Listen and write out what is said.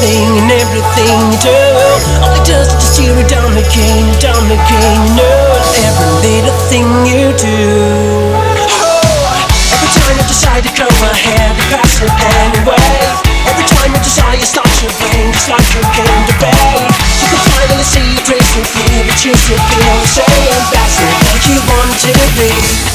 anything and everything you do. Only does it to steer you down the cane, you know every little thing you do. Oh, every time you decide to come ahead, you pass your hand away. Every time you desire, you start your brain, just like you came to bed. You can finally see your dreams and fear, but you still feel the same. That's it, what you want to be.